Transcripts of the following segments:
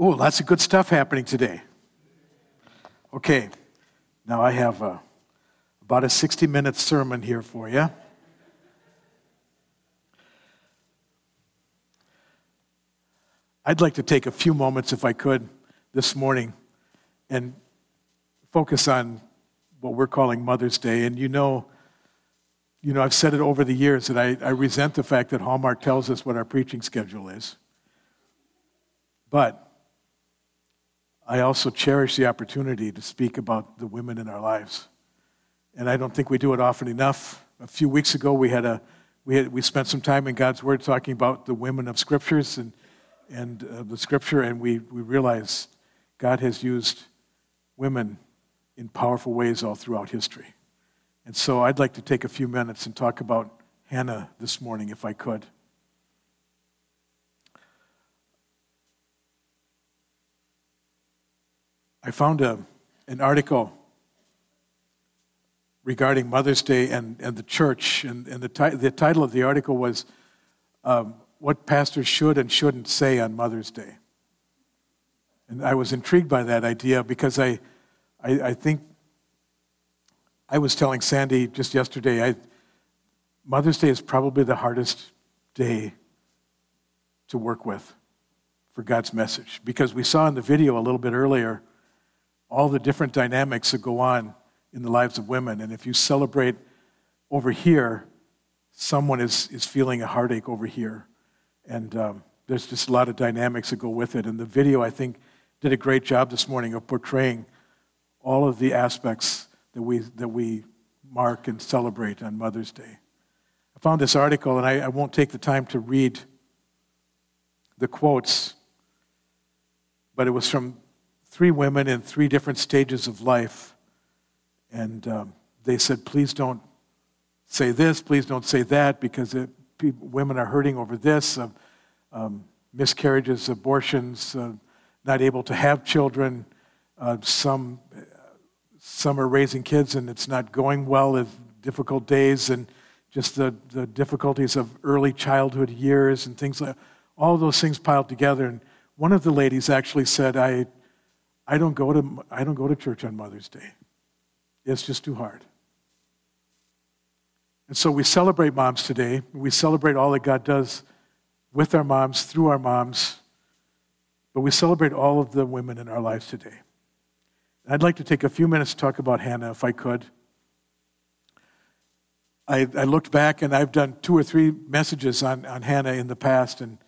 Ooh, lots of good stuff happening today. Okay, now I have about a 60-minute sermon here for you. I'd like to take a few moments, if I could, this morning and focus on what we're calling Mother's Day. And you know, I've said it over the years that I resent the fact that Hallmark tells us what our preaching schedule is. But I also cherish the opportunity to speak about the women in our lives. And I don't think we do it often enough. A few weeks ago, we spent some time in God's Word talking about the women of Scriptures and the Scripture, and we realize God has used women in powerful ways all throughout history. And so I'd like to take a few minutes and talk about Hannah this morning, if I could. I found an article regarding Mother's Day and the church, and the title of the article was, What Pastors Should and Shouldn't Say on Mother's Day. And I was intrigued by that idea because I think I was telling Sandy just yesterday, Mother's Day is probably the hardest day to work with for God's message, because we saw in the video a little bit earlier all the different dynamics that go on in the lives of women. And if you celebrate over here, someone is feeling a heartache over here. And there's just a lot of dynamics that go with it. And the video, I think, did a great job this morning of portraying all of the aspects that we mark and celebrate on Mother's Day. I found this article, and I won't take the time to read the quotes, but it was from three women in three different stages of life. And they said, please don't say this, please don't say that, because women are hurting over this, miscarriages, abortions, not able to have children, some are raising kids and it's not going well, it's difficult days, and just the difficulties of early childhood years and things like all those things piled together. And one of the ladies actually said, I don't go to church on Mother's Day. It's just too hard. And so we celebrate moms today. We celebrate all that God does with our moms, through our moms. But we celebrate all of the women in our lives today. And I'd like to take a few minutes to talk about Hannah, if I could. I looked back, and I've done two or three messages on Hannah in the past, and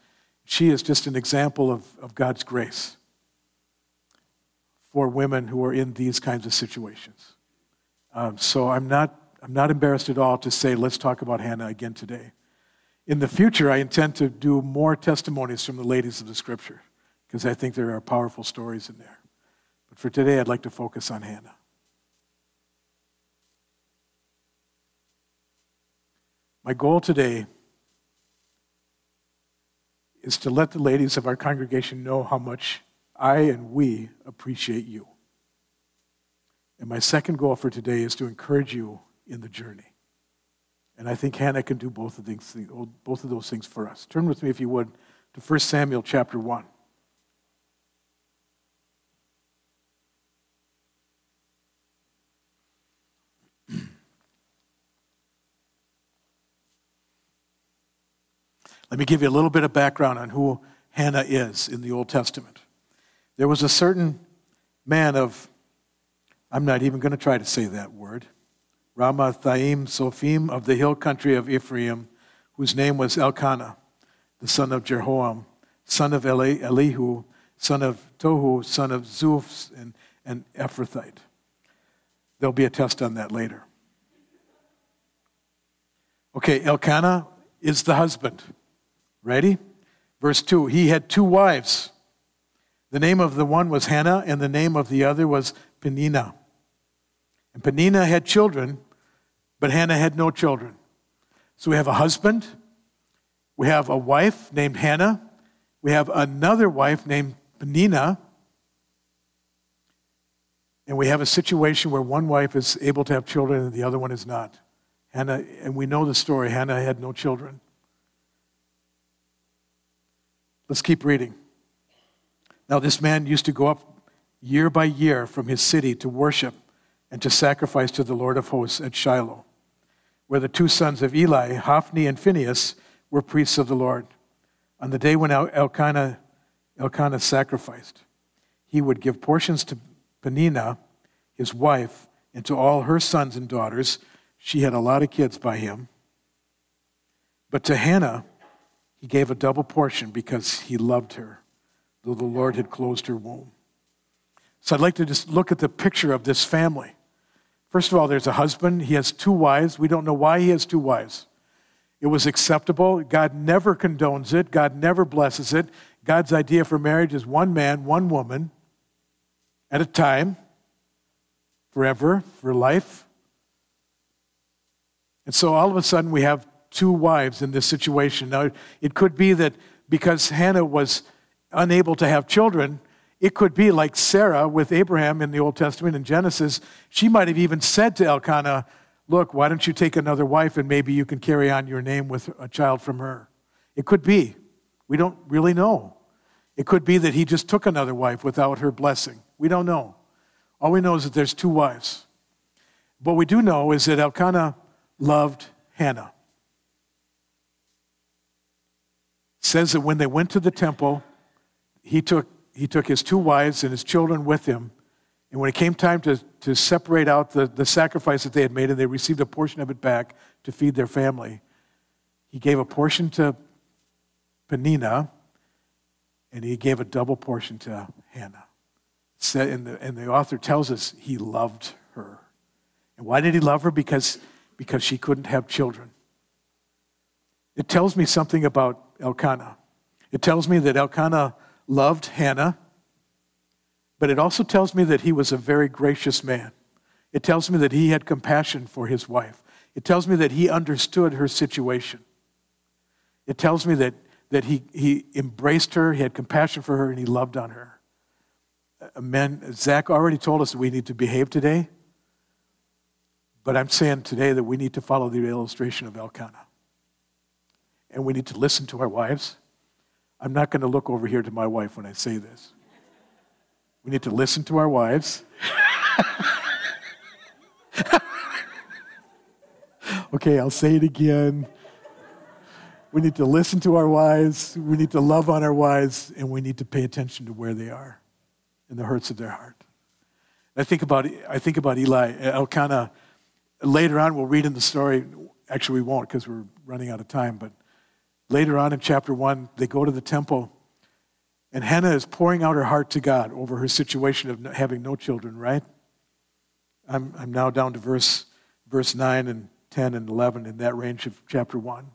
she is just an example of God's grace for women who are in these kinds of situations. So I'm not embarrassed at all to say, let's talk about Hannah again today. In the future, I intend to do more testimonies from the ladies of the Scripture, because I think there are powerful stories in there. But for today, I'd like to focus on Hannah. My goal today is to let the ladies of our congregation know how much I and we appreciate you. And my second goal for today is to encourage you in the journey. And I think Hannah can do both of those things for us. Turn with me, if you would, to 1 Samuel chapter 1. Let me give you a little bit of background on who Hannah is in the Old Testament. There was a certain man of, I'm not even going to try to say that word, Ramathayim Sophim, of the hill country of Ephraim, whose name was Elkanah, the son of Jeroham, son of Elihu, son of Tohu, son of Zuph, and Ephrathite. There'll be a test on that later. Okay, Elkanah is the husband. Ready? Verse 2, he had two wives. The name of the one was Hannah, and the name of the other was Peninnah. And Peninnah had children, but Hannah had no children. So we have a husband, we have a wife named Hannah, we have another wife named Peninnah, and we have a situation where one wife is able to have children and the other one is not. Hannah, and we know the story, Hannah had no children. Let's keep reading. Now this man used to go up year by year from his city to worship and to sacrifice to the Lord of hosts at Shiloh, where the two sons of Eli, Hophni and Phinehas, were priests of the Lord. On the day when Elkanah sacrificed, he would give portions to Peninnah, his wife, and to all her sons and daughters. She had a lot of kids by him. But to Hannah, he gave a double portion because he loved her, though the Lord had closed her womb. So I'd like to just look at the picture of this family. First of all, there's a husband. He has two wives. We don't know why he has two wives. It was acceptable. God never condones it. God never blesses it. God's idea for marriage is one man, one woman, at a time, forever, for life. And so all of a sudden we have two wives in this situation. Now, it could be that because Hannah was unable to have children, it could be like Sarah with Abraham in the Old Testament in Genesis. She might have even said to Elkanah, look, why don't you take another wife and maybe you can carry on your name with a child from her. It could be. We don't really know. It could be that he just took another wife without her blessing. We don't know. All we know is that there's two wives. What we do know is that Elkanah loved Hannah. It says that when they went to the temple, he took his two wives and his children with him. And when it came time to separate out the sacrifice that they had made, and they received a portion of it back to feed their family, he gave a portion to Peninnah, and he gave a double portion to Hannah. And the author tells us he loved her. And why did he love her? Because she couldn't have children. It tells me something about Elkanah. It tells me that Elkanah loved Hannah, but it also tells me that he was a very gracious man. It tells me that he had compassion for his wife. It tells me that he understood her situation. It tells me that he embraced her, he had compassion for her, and he loved on her. Amen. Zach already told us that we need to behave today, but I'm saying today that we need to follow the illustration of Elkanah. And we need to listen to our wives. I'm not going to look over here to my wife when I say this. We need to listen to our wives. Okay, I'll say it again. We need to listen to our wives. We need to love on our wives. And we need to pay attention to where they are and the hurts of their heart. I think about Elkanah. Later on, we'll read in the story. Actually, we won't because we're running out of time. But later on in chapter 1, they go to the temple. And Hannah is pouring out her heart to God over her situation of having no children, right? I'm now down to verse 9 and 10 and 11 in that range of chapter 1.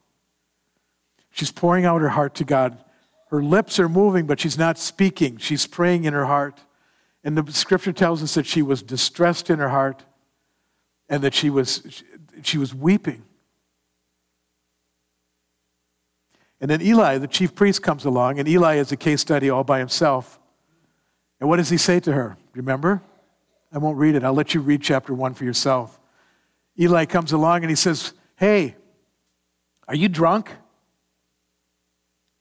She's pouring out her heart to God. Her lips are moving, but she's not speaking. She's praying in her heart. And the scripture tells us that she was distressed in her heart and that she was weeping. And then Eli, the chief priest, comes along, and Eli is a case study all by himself. And what does he say to her? Remember? I won't read it. I'll let you read chapter 1 for yourself. Eli comes along, and he says, hey, are you drunk?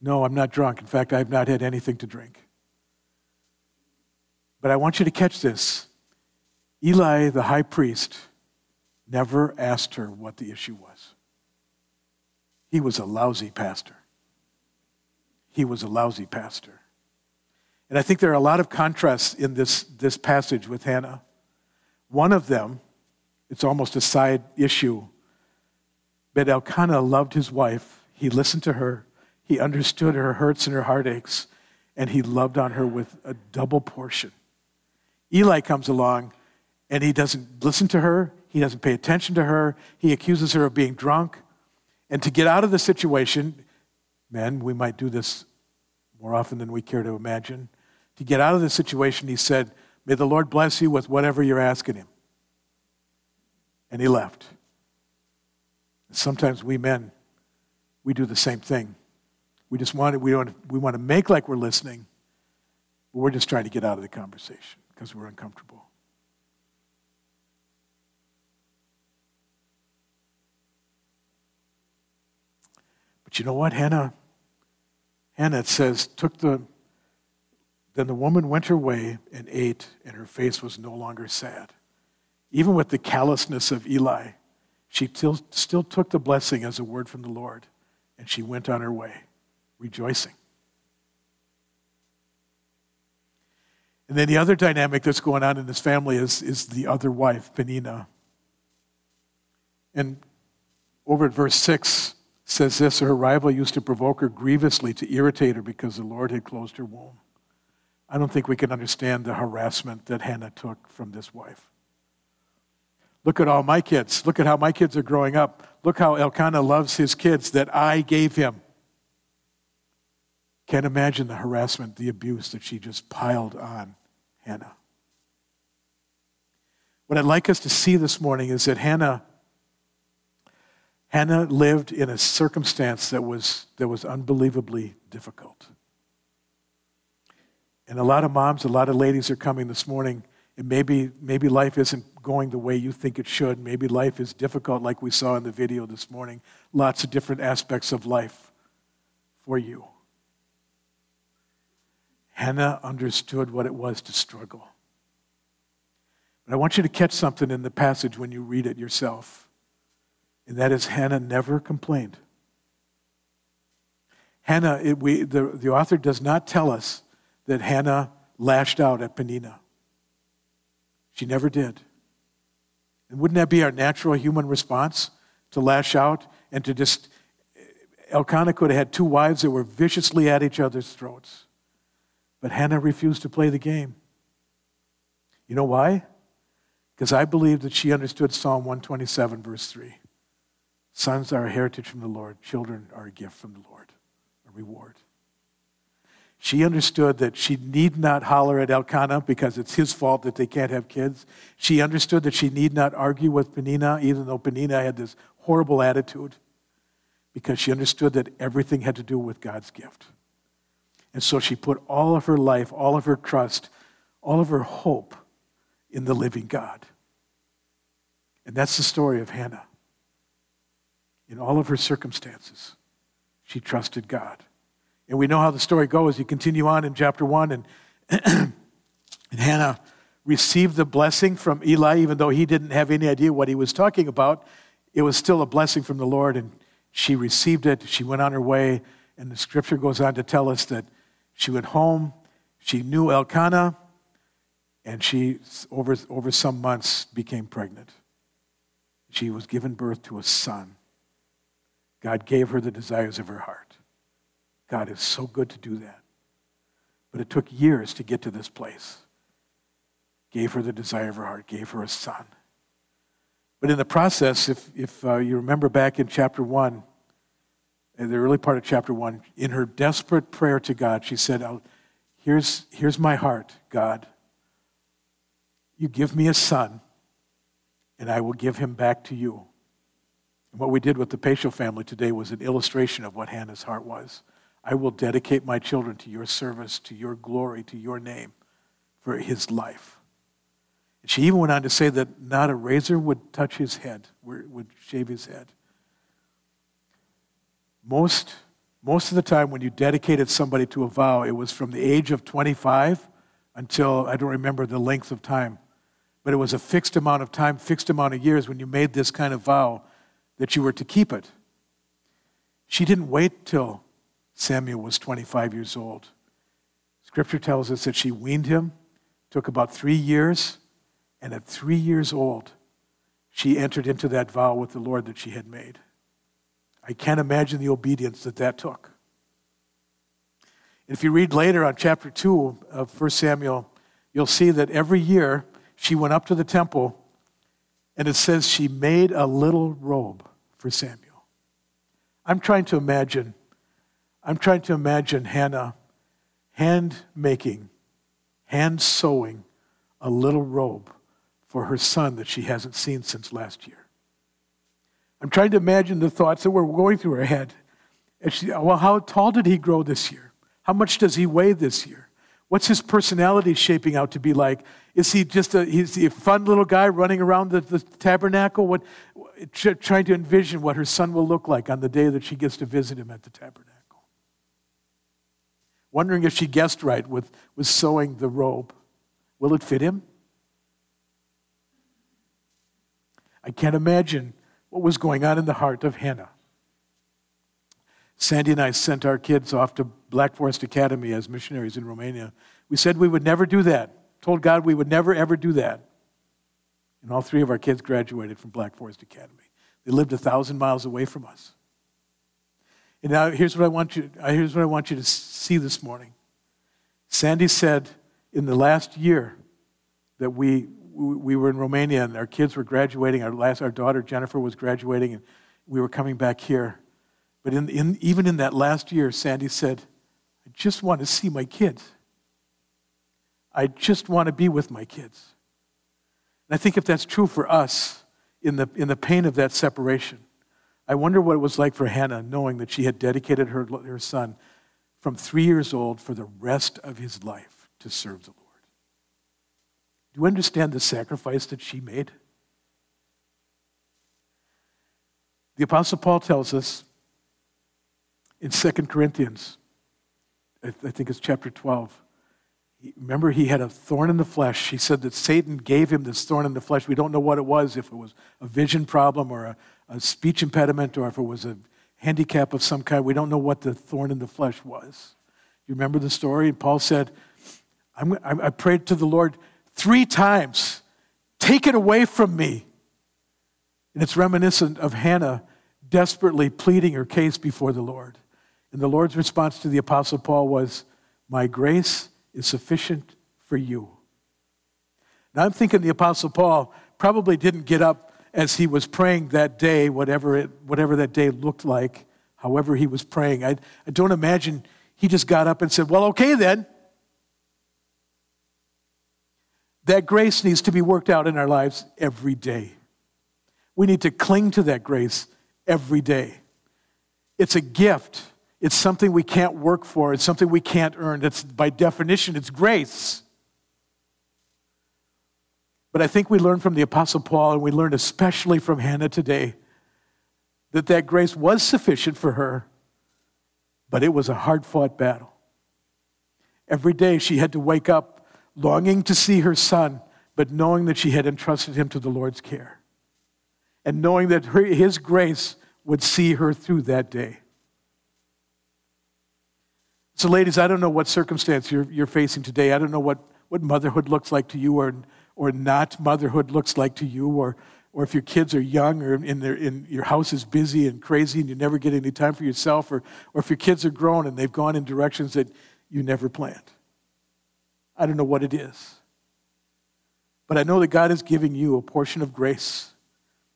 No, I'm not drunk. In fact, I have not had anything to drink. But I want you to catch this. Eli, the high priest, never asked her what the issue was. He was a lousy pastor. He was a lousy pastor. And I think there are a lot of contrasts in this passage with Hannah. One of them, it's almost a side issue, but Elkanah loved his wife. He listened to her. He understood her hurts and her heartaches, and he loved on her with a double portion. Eli comes along, and he doesn't listen to her. He doesn't pay attention to her. He accuses her of being drunk. And to get out of the situation, men, we might do this more often than we care to imagine. To get out of the situation, he said, may the Lord bless you with whatever you're asking him. And he left. Sometimes we men, we do the same thing. We want to make like we're listening, but we're just trying to get out of the conversation because we're uncomfortable. But you know what? Hannah, it says, took the Then the woman went her way and ate, and her face was no longer sad. Even with the callousness of Eli, she still took the blessing as a word from the Lord, and she went on her way, rejoicing. And then the other dynamic that's going on in this family is the other wife, Peninnah. And over at verse 6 says this, her rival used to provoke her grievously to irritate her because the Lord had closed her womb. I don't think we can understand the harassment that Hannah took from this wife. Look at all my kids. Look at how my kids are growing up. Look how Elkanah loves his kids that I gave him. Can't imagine the harassment, the abuse that she just piled on Hannah. What I'd like us to see this morning is that Hannah lived in a circumstance that was unbelievably difficult. And a lot of moms, a lot of ladies are coming this morning, and maybe life isn't going the way you think it should. Maybe life is difficult like we saw in the video this morning. Lots of different aspects of life for you. Hannah understood what it was to struggle. But I want you to catch something in the passage when you read it yourself. And that is, Hannah never complained. Hannah, the author does not tell us that Hannah lashed out at Peninnah. She never did. And wouldn't that be our natural human response, to lash out and to just... Elkanah could have had two wives that were viciously at each other's throats. But Hannah refused to play the game. You know why? Because I believe that she understood Psalm 127, verse 3. Sons are a heritage from the Lord. Children are a gift from the Lord, a reward. She understood that she need not holler at Elkanah because it's his fault that they can't have kids. She understood that she need not argue with Peninnah, even though Peninnah had this horrible attitude, because she understood that everything had to do with God's gift. And so she put all of her life, all of her trust, all of her hope in the living God. And that's the story of Hannah. In all of her circumstances, she trusted God. And we know how the story goes. You continue on in chapter 1, and Hannah received the blessing from Eli, even though he didn't have any idea what he was talking about. It was still a blessing from the Lord, and she received it. She went on her way, and the scripture goes on to tell us that she went home, she knew Elkanah, and she, over some months, became pregnant. She was given birth to a son. God gave her the desires of her heart. God is so good to do that. But it took years to get to this place. Gave her the desire of her heart, gave her a son. But in the process, if you remember back in chapter 1, in the early part of chapter 1, in her desperate prayer to God, she said, here's my heart, God. You give me a son, and I will give him back to you. What we did with the Paschal family today was an illustration of what Hannah's heart was. I will dedicate my children to your service, to your glory, to your name, for his life. And she even went on to say that not a razor would touch his head, would shave his head. Most of the time when you dedicated somebody to a vow, it was from the age of 25 until, I don't remember the length of time, but it was a fixed amount of time, fixed amount of years when you made this kind of vow that you were to keep it. She didn't wait till Samuel was 25 years old. Scripture tells us that she weaned him, took about 3 years, and at 3 years old, she entered into that vow with the Lord that she had made. I can't imagine the obedience that took. If you read later on chapter 2 of 1 Samuel, you'll see that every year she went up to the temple, and it says she made a little robe for Samuel. I'm trying to imagine Hannah hand sewing a little robe for her son that she hasn't seen since last year. I'm trying to imagine the thoughts that were going through her head. And how tall did he grow this year? How much does he weigh this year? What's his personality shaping out to be like? Is he just a fun little guy running around the tabernacle? Trying to envision what her son will look like on the day that she gets to visit him at the tabernacle. wondering if she guessed right with sewing the robe. Will it fit him? I can't imagine what was going on in the heart of Hannah. Sandy and I sent our kids off to Black Forest Academy as missionaries in Romania. We said we would never do that. Told God we would never, ever do that. And all three of our kids graduated from Black Forest Academy. They lived 1,000 miles away from us. And now here's what I want you to see this morning. Sandy said in the last year that we were in Romania and our kids were graduating. Our daughter Jennifer was graduating and we were coming back here. But even in that last year, Sandy said, I just want to see my kids. I just want to be with my kids. And I think if that's true for us in the pain of that separation, I wonder what it was like for Hannah knowing that she had dedicated her son from 3 years old for the rest of his life to serve the Lord. Do you understand the sacrifice that she made? The Apostle Paul tells us in 2 Corinthians, I think it's chapter 12, remember, he had a thorn in the flesh. He said that Satan gave him this thorn in the flesh. We don't know what it was, if it was a vision problem or a speech impediment or if it was a handicap of some kind. We don't know what the thorn in the flesh was. You remember the story? And Paul said, I prayed to the Lord 3 times, take it away from me. And it's reminiscent of Hannah desperately pleading her case before the Lord. And the Lord's response to the Apostle Paul was, my grace is sufficient for you. Now I'm thinking the Apostle Paul probably didn't get up as he was praying that day, whatever that day looked like, however he was praying. I don't imagine he just got up and said, well, okay then. That grace needs to be worked out in our lives every day. We need to cling to that grace every day. It's a gift. It's something we can't work for. It's something we can't earn. That's, by definition, it's grace. But I think we learn from the Apostle Paul, and we learn especially from Hannah today, that grace was sufficient for her, but it was a hard-fought battle. Every day she had to wake up longing to see her son, but knowing that she had entrusted him to the Lord's care, and knowing that his grace would see her through that day. So ladies, I don't know what circumstance you're facing today. I don't know what motherhood looks like to you or not motherhood looks like to you, or if your kids are young or in your house is busy and crazy and you never get any time for yourself, or if your kids are grown and they've gone in directions that you never planned. I don't know what it is. But I know that God is giving you a portion of grace.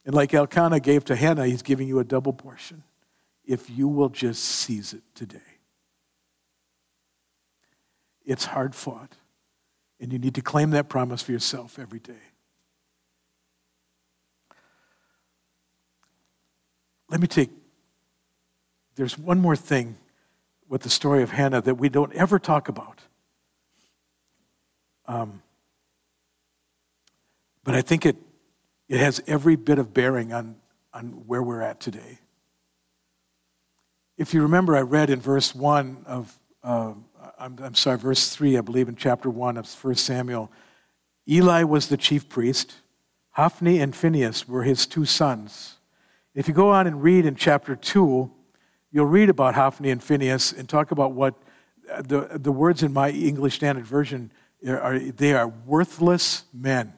And like Elkanah gave to Hannah, he's giving you a double portion if you will just seize it today. It's hard fought, and you need to claim that promise for yourself every day. There's one more thing with the story of Hannah that we don't ever talk about. But I think it has every bit of bearing on where we're at today. If you remember, I read in verse 1 of... I'm sorry, verse 3, I believe, in chapter 1 of 1 Samuel. Eli was the chief priest. Hophni and Phinehas were his 2 sons. If you go on and read in chapter 2, you'll read about Hophni and Phinehas and talk about what the words in my English Standard Version are. They are worthless men.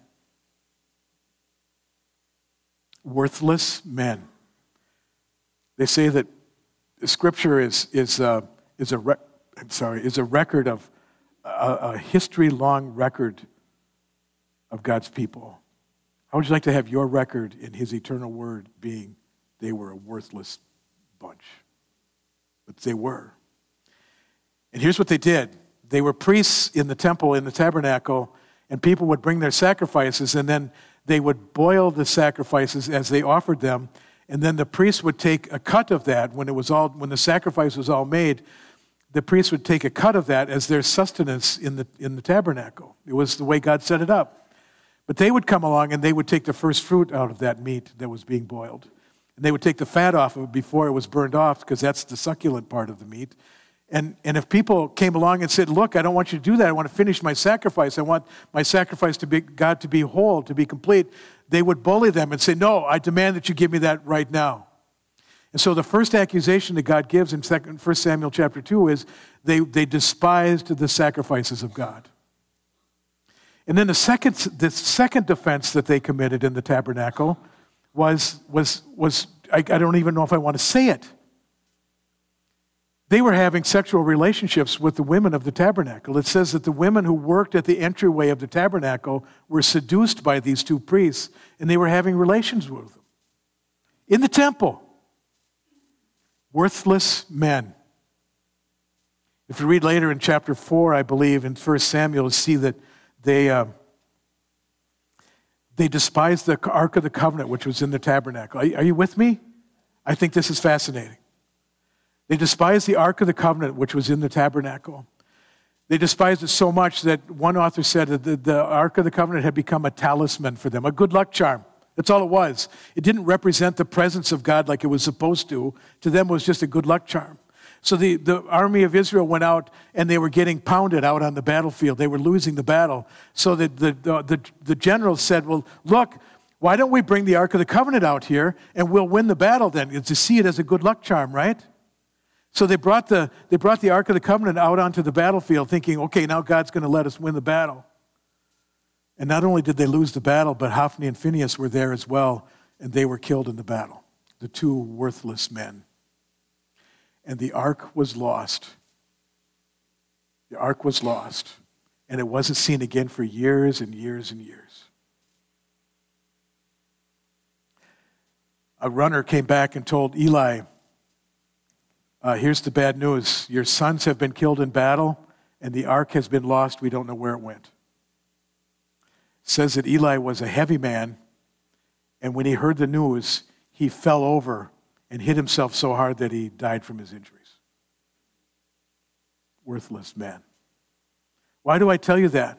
Worthless men. They say that the Scripture is a record of a history-long record of God's people. How would you like to have your record in His eternal word being they were a worthless bunch? But they were. And here's what they did. They were priests in the temple, in the tabernacle, and people would bring their sacrifices, and then they would boil the sacrifices as they offered them, and then the priest would take a cut of that when the sacrifice was all made. The priests would take a cut of that as their sustenance in the tabernacle. It was the way God set it up. But they would come along and they would take the first fruit out of that meat that was being boiled. And they would take the fat off of it before it was burned off, because that's the succulent part of the meat. And if people came along and said, look, I don't want you to do that. I want to finish my sacrifice. I want my sacrifice to be God to be whole, to be complete. They would bully them and say, no, I demand that you give me that right now. And so the first accusation that God gives in 1 Samuel chapter 2 is they despised the sacrifices of God. And then the second offense that they committed in the tabernacle was I don't even know if I want to say it. They were having sexual relationships with the women of the tabernacle. It says that the women who worked at the entryway of the tabernacle were seduced by these two priests, and they were having relations with them. In the temple, worthless men. If you read later in chapter 4, I believe, in 1 Samuel, you see that they despised the Ark of the Covenant, which was in the tabernacle. Are you with me? I think this is fascinating. They despised the Ark of the Covenant, which was in the tabernacle. They despised it so much that one author said that the Ark of the Covenant had become a talisman for them, a good luck charm. That's all it was. It didn't represent the presence of God like it was supposed to. To them, it was just a good luck charm. So the army of Israel went out, and they were getting pounded out on the battlefield. They were losing the battle. So the generals said, well, look, why don't we bring the Ark of the Covenant out here, and we'll win the battle then? It's to see it as a good luck charm, right? So they brought the Ark of the Covenant out onto the battlefield thinking, okay, now God's going to let us win the battle. And not only did they lose the battle, but Hophni and Phinehas were there as well, and they were killed in the battle, the two worthless men. And the Ark was lost. The Ark was lost, and it wasn't seen again for years and years and years. A runner came back and told Eli, here's the bad news. Your sons have been killed in battle, and the ark has been lost. We don't know where it went. It says that Eli was a heavy man, and when he heard the news, he fell over and hit himself so hard that he died from his injuries. Worthless man. Why do I tell you that?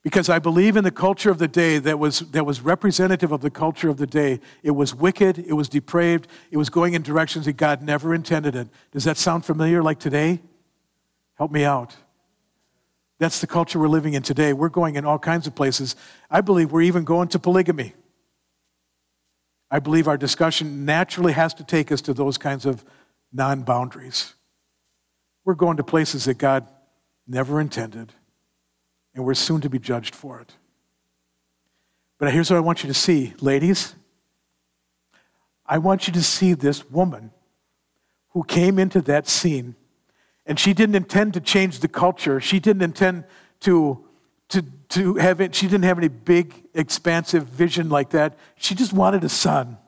Because I believe in the culture of the day that was representative of the culture of the day. It was wicked. It was depraved. It was going in directions that God never intended it. Does that sound familiar like today? Help me out. That's the culture we're living in today. We're going in all kinds of places. I believe we're even going to polygamy. I believe our discussion naturally has to take us to those kinds of non-boundaries. We're going to places that God never intended. And we're soon to be judged for it. But here's what I want you to see, ladies. I want you to see this woman who came into that scene, and she didn't intend to change the culture. She didn't intend to have it. She didn't have any big, expansive vision like that. She just wanted a son.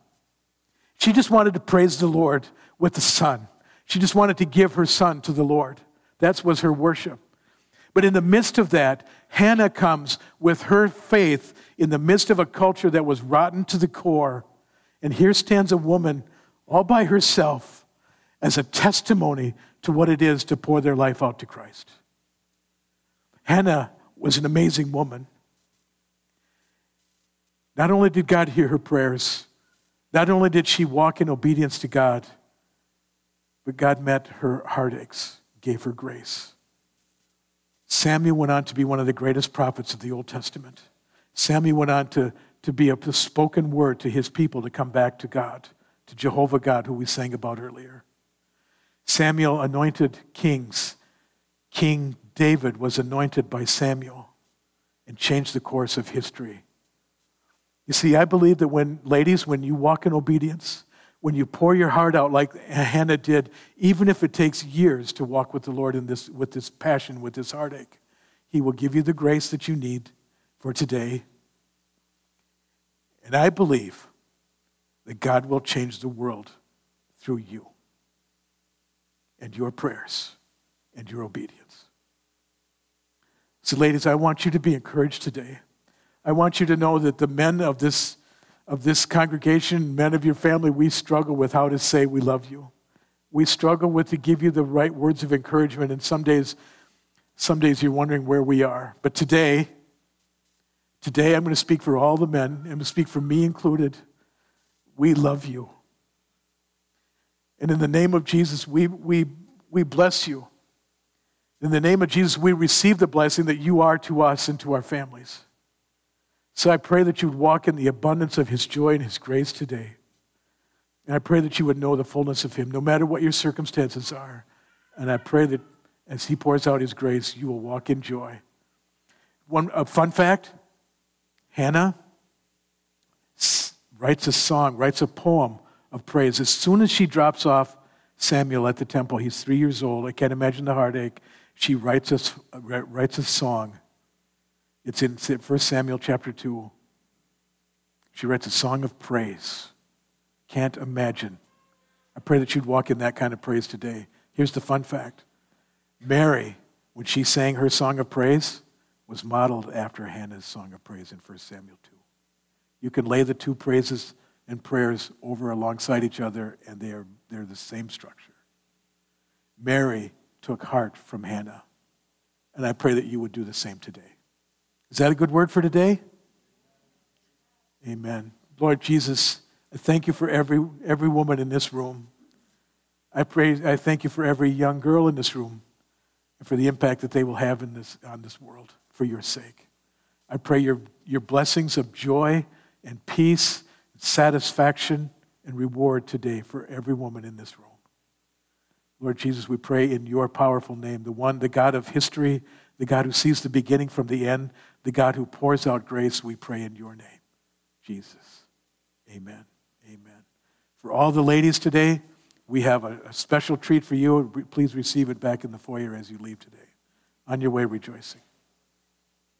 She just wanted to praise the Lord with the son. She just wanted to give her son to the Lord. That was her worship. But in the midst of that, Hannah comes with her faith in the midst of a culture that was rotten to the core. And here stands a woman all by herself as a testimony to what it is to pour their life out to Christ. Hannah was an amazing woman. Not only did God hear her prayers, not only did she walk in obedience to God, but God met her heartaches, gave her grace. Samuel went on to be one of the greatest prophets of the Old Testament. Samuel went on to be a spoken word to his people to come back to God, to Jehovah God, who we sang about earlier. Samuel anointed kings. King David was anointed by Samuel and changed the course of history. You see, I believe that ladies, when you walk in obedience, when you pour your heart out like Hannah did, even if it takes years to walk with the Lord with this passion, with this heartache, he will give you the grace that you need for today. And I believe that God will change the world through you and your prayers and your obedience. So ladies, I want you to be encouraged today. I want you to know that the men of this congregation, men of your family, we struggle with how to say we love you. We struggle with to give you the right words of encouragement, and some days you're wondering where we are. But today I'm going to speak for all the men. I'm going to speak for me included. We love you. And in the name of Jesus, we we bless you. In the name of Jesus, we receive the blessing that you are to us and to our families. So I pray that you would walk in the abundance of his joy and his grace today. And I pray that you would know the fullness of him, no matter what your circumstances are. And I pray that as he pours out his grace, you will walk in joy. A fun fact, Hannah writes a poem of praise. As soon as she drops off Samuel at the temple, he's 3 years old. I can't imagine the heartache. She writes a song. It's in 1 Samuel chapter 2. She writes a song of praise. Can't imagine. I pray that you'd walk in that kind of praise today. Here's the fun fact. Mary, when she sang her song of praise, was modeled after Hannah's song of praise in 1 Samuel 2. You can lay the two praises and prayers over alongside each other, and they're the same structure. Mary took heart from Hannah, and I pray that you would do the same today. Is that a good word for today? Amen. Lord Jesus, I thank you for every woman in this room. I thank you for every young girl in this room, and for the impact that they will have on this world for your sake. I pray your blessings of joy and peace, satisfaction, and reward today for every woman in this room. Lord Jesus, we pray in your powerful name, the God of history, the God who sees the beginning from the end, the God who pours out grace, we pray in your name, Jesus. Amen. Amen. For all the ladies today, we have a special treat for you. Please receive it back in the foyer as you leave today. On your way rejoicing.